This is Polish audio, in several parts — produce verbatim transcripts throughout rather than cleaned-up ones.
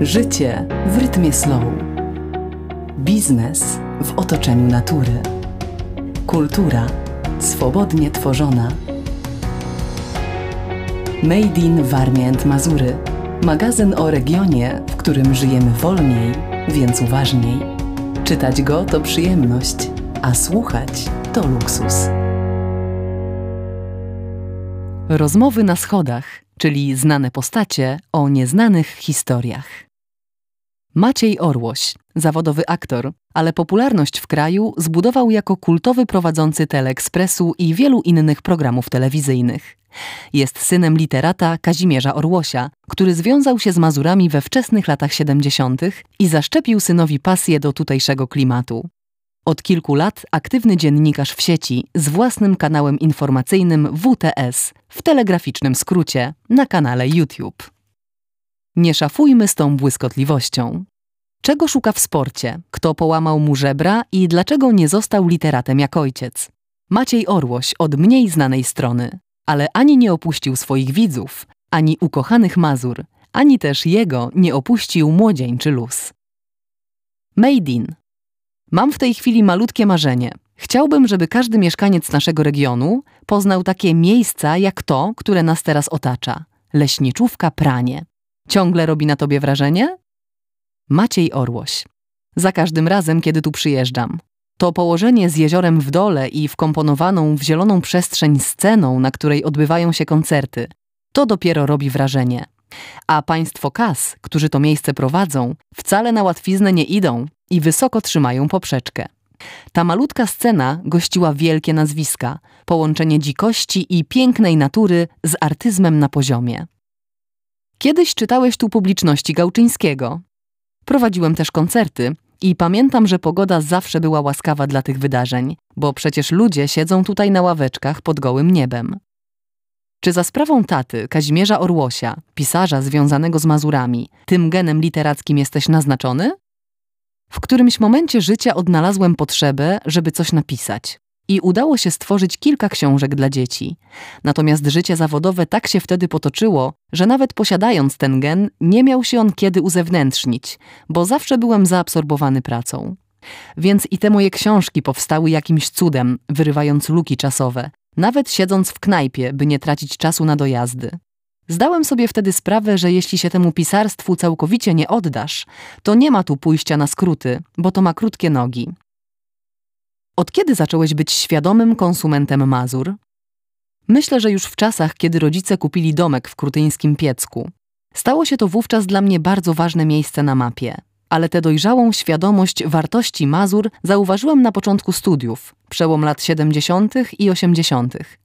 Życie w rytmie slow. Biznes w otoczeniu natury. Kultura swobodnie tworzona. Made in Warmia and Mazury. Magazyn o regionie, w którym żyjemy wolniej, więc uważniej. Czytać go to przyjemność, a słuchać to luksus. Rozmowy na schodach, czyli znane postacie o nieznanych historiach. Maciej Orłoś, zawodowy aktor, ale popularność w kraju zbudował jako kultowy prowadzący Teleekspresu i wielu innych programów telewizyjnych. Jest synem literata Kazimierza Orłosia, który związał się z Mazurami we wczesnych latach siedemdziesiątych i zaszczepił synowi pasję do tutejszego klimatu. Od kilku lat aktywny dziennikarz w sieci z własnym kanałem informacyjnym W T S, w telegraficznym skrócie, na kanale YouTube. Nie szafujmy z tą błyskotliwością. Czego szuka w sporcie? Kto połamał mu żebra i dlaczego nie został literatem jak ojciec? Maciej Orłoś od mniej znanej strony, ale ani nie opuścił swoich widzów, ani ukochanych Mazur, ani też jego nie opuścił młodzieńczy luz. Made in. Mam w tej chwili malutkie marzenie. Chciałbym, żeby każdy mieszkaniec naszego regionu poznał takie miejsca jak to, które nas teraz otacza. Leśniczówka Pranie. Ciągle robi na tobie wrażenie? Maciej Orłoś. Za każdym razem, kiedy tu przyjeżdżam. To położenie z jeziorem w dole i wkomponowaną w zieloną przestrzeń sceną, na której odbywają się koncerty. To dopiero robi wrażenie. A państwo Kas, którzy to miejsce prowadzą, wcale na łatwiznę nie idą i wysoko trzymają poprzeczkę. Ta malutka scena gościła wielkie nazwiska, połączenie dzikości i pięknej natury z artyzmem na poziomie. Kiedyś czytałeś tu publiczności Gałczyńskiego. Prowadziłem też koncerty i pamiętam, że pogoda zawsze była łaskawa dla tych wydarzeń, bo przecież ludzie siedzą tutaj na ławeczkach pod gołym niebem. Czy za sprawą taty, Kazimierza Orłosia, pisarza związanego z Mazurami, tym genem literackim jesteś naznaczony? W którymś momencie życia odnalazłem potrzebę, żeby coś napisać. I udało się stworzyć kilka książek dla dzieci. Natomiast życie zawodowe tak się wtedy potoczyło, że nawet posiadając ten gen, nie miał się on kiedy uzewnętrznić, bo zawsze byłem zaabsorbowany pracą. Więc i te moje książki powstały jakimś cudem, wyrywając luki czasowe, nawet siedząc w knajpie, by nie tracić czasu na dojazdy. Zdałem sobie wtedy sprawę, że jeśli się temu pisarstwu całkowicie nie oddasz, to nie ma tu pójścia na skróty, bo to ma krótkie nogi. Od kiedy zacząłeś być świadomym konsumentem Mazur? Myślę, że już w czasach, kiedy rodzice kupili domek w krutyńskim Piecku. Stało się to wówczas dla mnie bardzo ważne miejsce na mapie, ale tę dojrzałą świadomość wartości Mazur zauważyłem na początku studiów, przełom lat siedemdziesiątych i osiemdziesiątych.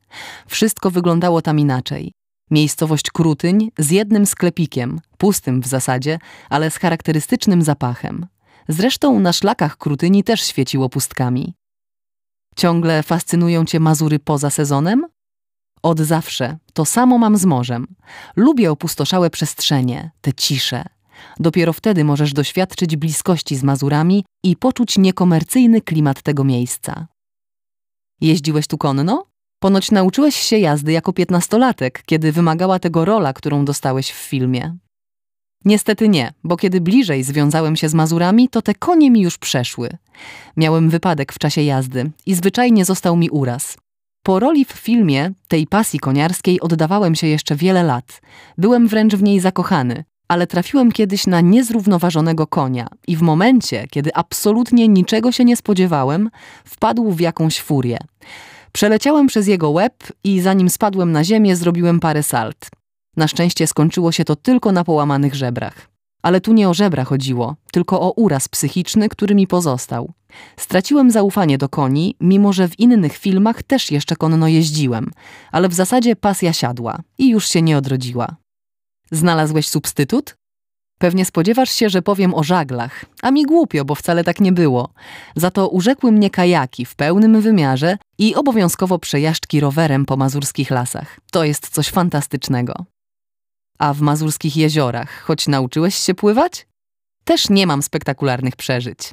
Wszystko wyglądało tam inaczej. Miejscowość Krutyń z jednym sklepikiem, pustym w zasadzie, ale z charakterystycznym zapachem. Zresztą na szlakach Krutyni też świeciło pustkami. Ciągle fascynują cię Mazury poza sezonem? Od zawsze. To samo mam z morzem. Lubię opustoszałe przestrzenie, te cisze. Dopiero wtedy możesz doświadczyć bliskości z Mazurami i poczuć niekomercyjny klimat tego miejsca. Jeździłeś tu konno? Ponoć nauczyłeś się jazdy jako piętnastolatek, kiedy wymagała tego rola, którą dostałeś w filmie. Niestety nie, bo kiedy bliżej związałem się z Mazurami, to te konie mi już przeszły. Miałem wypadek w czasie jazdy i zwyczajnie został mi uraz. Po roli w filmie, tej pasji koniarskiej oddawałem się jeszcze wiele lat. Byłem wręcz w niej zakochany, ale trafiłem kiedyś na niezrównoważonego konia i w momencie, kiedy absolutnie niczego się nie spodziewałem, wpadł w jakąś furię. Przeleciałem przez jego łeb i zanim spadłem na ziemię, zrobiłem parę salt. Na szczęście skończyło się to tylko na połamanych żebrach. Ale tu nie o żebra chodziło, tylko o uraz psychiczny, który mi pozostał. Straciłem zaufanie do koni, mimo że w innych filmach też jeszcze konno jeździłem, ale w zasadzie pasja siadła i już się nie odrodziła. Znalazłeś substytut? Pewnie spodziewasz się, że powiem o żaglach, a mi głupio, bo wcale tak nie było. Za to urzekły mnie kajaki w pełnym wymiarze i obowiązkowo przejażdżki rowerem po mazurskich lasach. To jest coś fantastycznego. A w mazurskich jeziorach, choć nauczyłeś się pływać? Też nie mam spektakularnych przeżyć.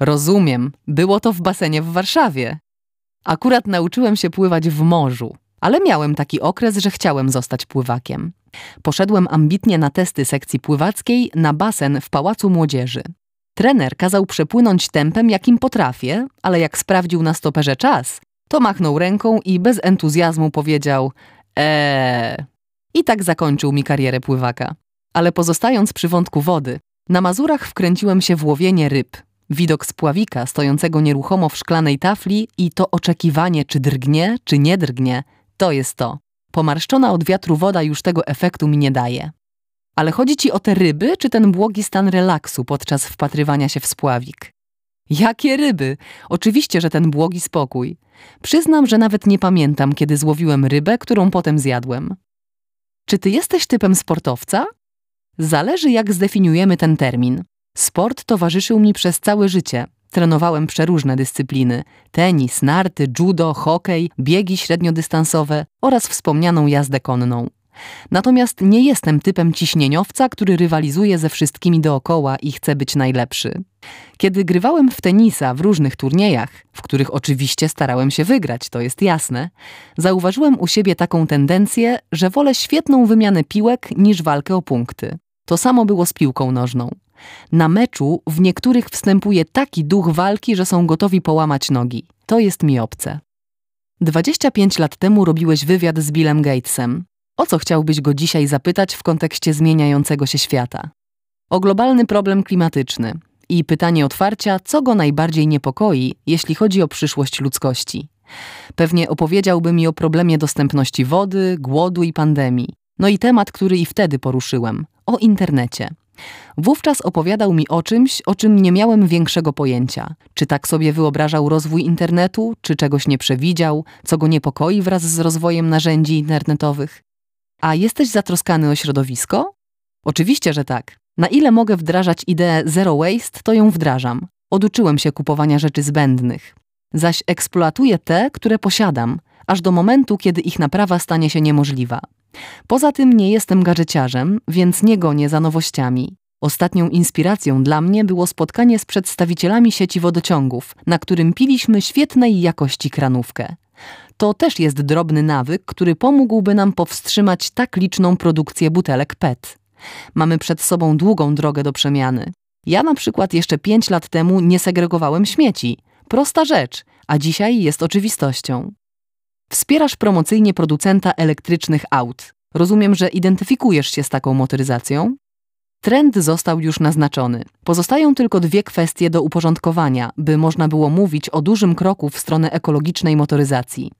Rozumiem, było to w basenie w Warszawie. Akurat nauczyłem się pływać w morzu, ale miałem taki okres, że chciałem zostać pływakiem. Poszedłem ambitnie na testy sekcji pływackiej na basen w Pałacu Młodzieży. Trener kazał przepłynąć tempem, jakim potrafię, ale jak sprawdził na stoperze czas, to machnął ręką i bez entuzjazmu powiedział eee. I tak zakończył mi karierę pływaka. Ale pozostając przy wątku wody, na Mazurach wkręciłem się w łowienie ryb. Widok z pławika stojącego nieruchomo w szklanej tafli i to oczekiwanie, czy drgnie, czy nie drgnie, to jest to. Pomarszczona od wiatru woda już tego efektu mi nie daje. Ale chodzi ci o te ryby, czy ten błogi stan relaksu podczas wpatrywania się w spławik? Jakie ryby! Oczywiście, że ten błogi spokój. Przyznam, że nawet nie pamiętam, kiedy złowiłem rybę, którą potem zjadłem. Czy ty jesteś typem sportowca? Zależy, jak zdefiniujemy ten termin. Sport towarzyszył mi przez całe życie. Trenowałem przeróżne dyscypliny. Tenis, narty, judo, hokej, biegi średniodystansowe oraz wspomnianą jazdę konną. Natomiast nie jestem typem ciśnieniowca, który rywalizuje ze wszystkimi dookoła i chce być najlepszy. Kiedy grywałem w tenisa w różnych turniejach, w których oczywiście starałem się wygrać, to jest jasne, zauważyłem u siebie taką tendencję, że wolę świetną wymianę piłek niż walkę o punkty. To samo było z piłką nożną. Na meczu w niektórych wstępuje taki duch walki, że są gotowi połamać nogi. To jest mi obce. dwadzieścia pięć lat temu robiłeś wywiad z Billem Gatesem. O co chciałbyś go dzisiaj zapytać w kontekście zmieniającego się świata? O globalny problem klimatyczny i pytanie otwarcia, co go najbardziej niepokoi, jeśli chodzi o przyszłość ludzkości. Pewnie opowiedziałby mi o problemie dostępności wody, głodu i pandemii. No i temat, który i wtedy poruszyłem – o internecie. Wówczas opowiadał mi o czymś, o czym nie miałem większego pojęcia. Czy tak sobie wyobrażał rozwój internetu, czy czegoś nie przewidział, co go niepokoi wraz z rozwojem narzędzi internetowych. A jesteś zatroskany o środowisko? Oczywiście, że tak. Na ile mogę wdrażać ideę zero waste, to ją wdrażam. Oduczyłem się kupowania rzeczy zbędnych. Zaś eksploatuję te, które posiadam, aż do momentu, kiedy ich naprawa stanie się niemożliwa. Poza tym nie jestem gadżeciarzem, więc nie gonię za nowościami. Ostatnią inspiracją dla mnie było spotkanie z przedstawicielami sieci wodociągów, na którym piliśmy świetnej jakości kranówkę. To też jest drobny nawyk, który pomógłby nam powstrzymać tak liczną produkcję butelek P E T. Mamy przed sobą długą drogę do przemiany. Ja na przykład jeszcze pięć lat temu nie segregowałem śmieci. Prosta rzecz, a dzisiaj jest oczywistością. Wspierasz promocyjnie producenta elektrycznych aut. Rozumiem, że identyfikujesz się z taką motoryzacją? Trend został już naznaczony. Pozostają tylko dwie kwestie do uporządkowania, by można było mówić o dużym kroku w stronę ekologicznej motoryzacji.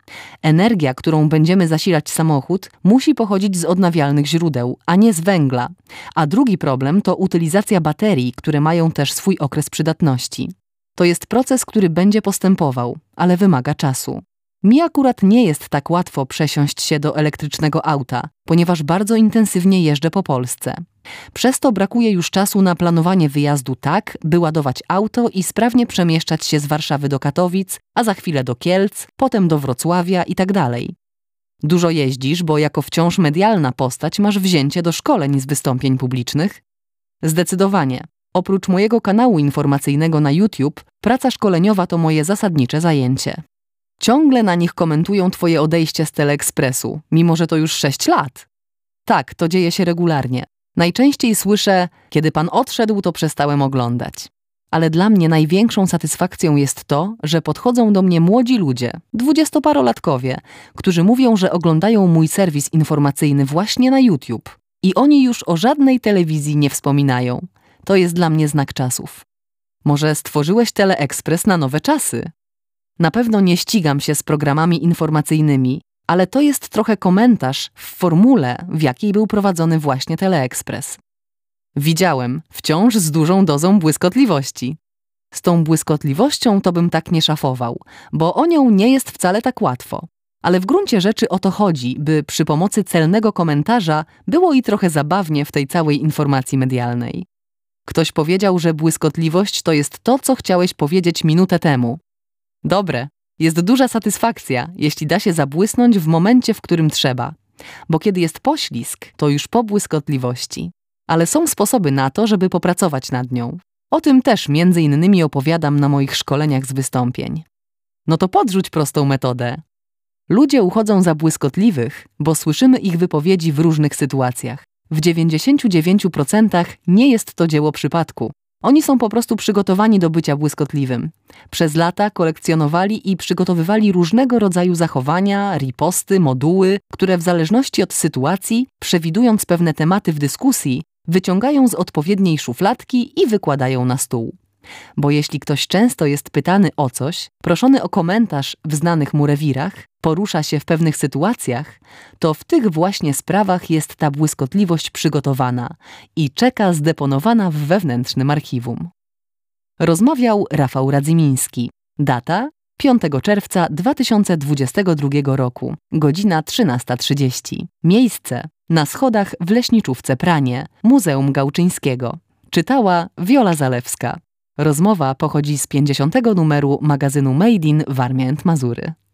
Energia, którą będziemy zasilać samochód, musi pochodzić z odnawialnych źródeł, a nie z węgla. A drugi problem to utylizacja baterii, które mają też swój okres przydatności. To jest proces, który będzie postępował, ale wymaga czasu. Mi akurat nie jest tak łatwo przesiąść się do elektrycznego auta, ponieważ bardzo intensywnie jeżdżę po Polsce. Przez to brakuje już czasu na planowanie wyjazdu tak, by ładować auto i sprawnie przemieszczać się z Warszawy do Katowic, a za chwilę do Kielc, potem do Wrocławia itd. Dużo jeździsz, bo jako wciąż medialna postać masz wzięcie do szkoleń z wystąpień publicznych? Zdecydowanie. Oprócz mojego kanału informacyjnego na YouTube, praca szkoleniowa to moje zasadnicze zajęcie. Ciągle na nich komentują twoje odejście z Teleekspresu, mimo że to już sześć lat. Tak, to dzieje się regularnie. Najczęściej słyszę, kiedy pan odszedł, to przestałem oglądać. Ale dla mnie największą satysfakcją jest to, że podchodzą do mnie młodzi ludzie, dwudziestoparolatkowie, którzy mówią, że oglądają mój serwis informacyjny właśnie na YouTube. I oni już o żadnej telewizji nie wspominają. To jest dla mnie znak czasów. Może stworzyłeś Teleekspres na nowe czasy? Na pewno nie ścigam się z programami informacyjnymi, ale to jest trochę komentarz w formule, w jakiej był prowadzony właśnie Teleekspres. Widziałem, wciąż z dużą dozą błyskotliwości. Z tą błyskotliwością to bym tak nie szafował, bo o nią nie jest wcale tak łatwo. Ale w gruncie rzeczy o to chodzi, by przy pomocy celnego komentarza było i trochę zabawnie w tej całej informacji medialnej. Ktoś powiedział, że błyskotliwość to jest to, co chciałeś powiedzieć minutę temu. Dobre. Jest duża satysfakcja, jeśli da się zabłysnąć w momencie, w którym trzeba. Bo kiedy jest poślizg, to już po błyskotliwości. Ale są sposoby na to, żeby popracować nad nią. O tym też między innymi opowiadam na moich szkoleniach z wystąpień. No to podrzuć prostą metodę. Ludzie uchodzą za błyskotliwych, bo słyszymy ich wypowiedzi w różnych sytuacjach. W dziewięćdziesięciu dziewięciu procentach nie jest to dzieło przypadku. Oni są po prostu przygotowani do bycia błyskotliwym. Przez lata kolekcjonowali i przygotowywali różnego rodzaju zachowania, riposty, moduły, które w zależności od sytuacji, przewidując pewne tematy w dyskusji, wyciągają z odpowiedniej szufladki i wykładają na stół. Bo jeśli ktoś często jest pytany o coś, proszony o komentarz w znanych mu rewirach, porusza się w pewnych sytuacjach, to w tych właśnie sprawach jest ta błyskotliwość przygotowana i czeka zdeponowana w wewnętrznym archiwum. Rozmawiał Rafał Radziwiński. Data piątego czerwca dwa tysiące dwudziestego drugiego roku, godzina trzynasta trzydzieści. Miejsce na schodach w Leśniczówce Pranie, Muzeum Gałczyńskiego. Czytała Wiola Zalewska. Rozmowa pochodzi z pięćdziesiątego numeru magazynu Made in Warmia and Mazury.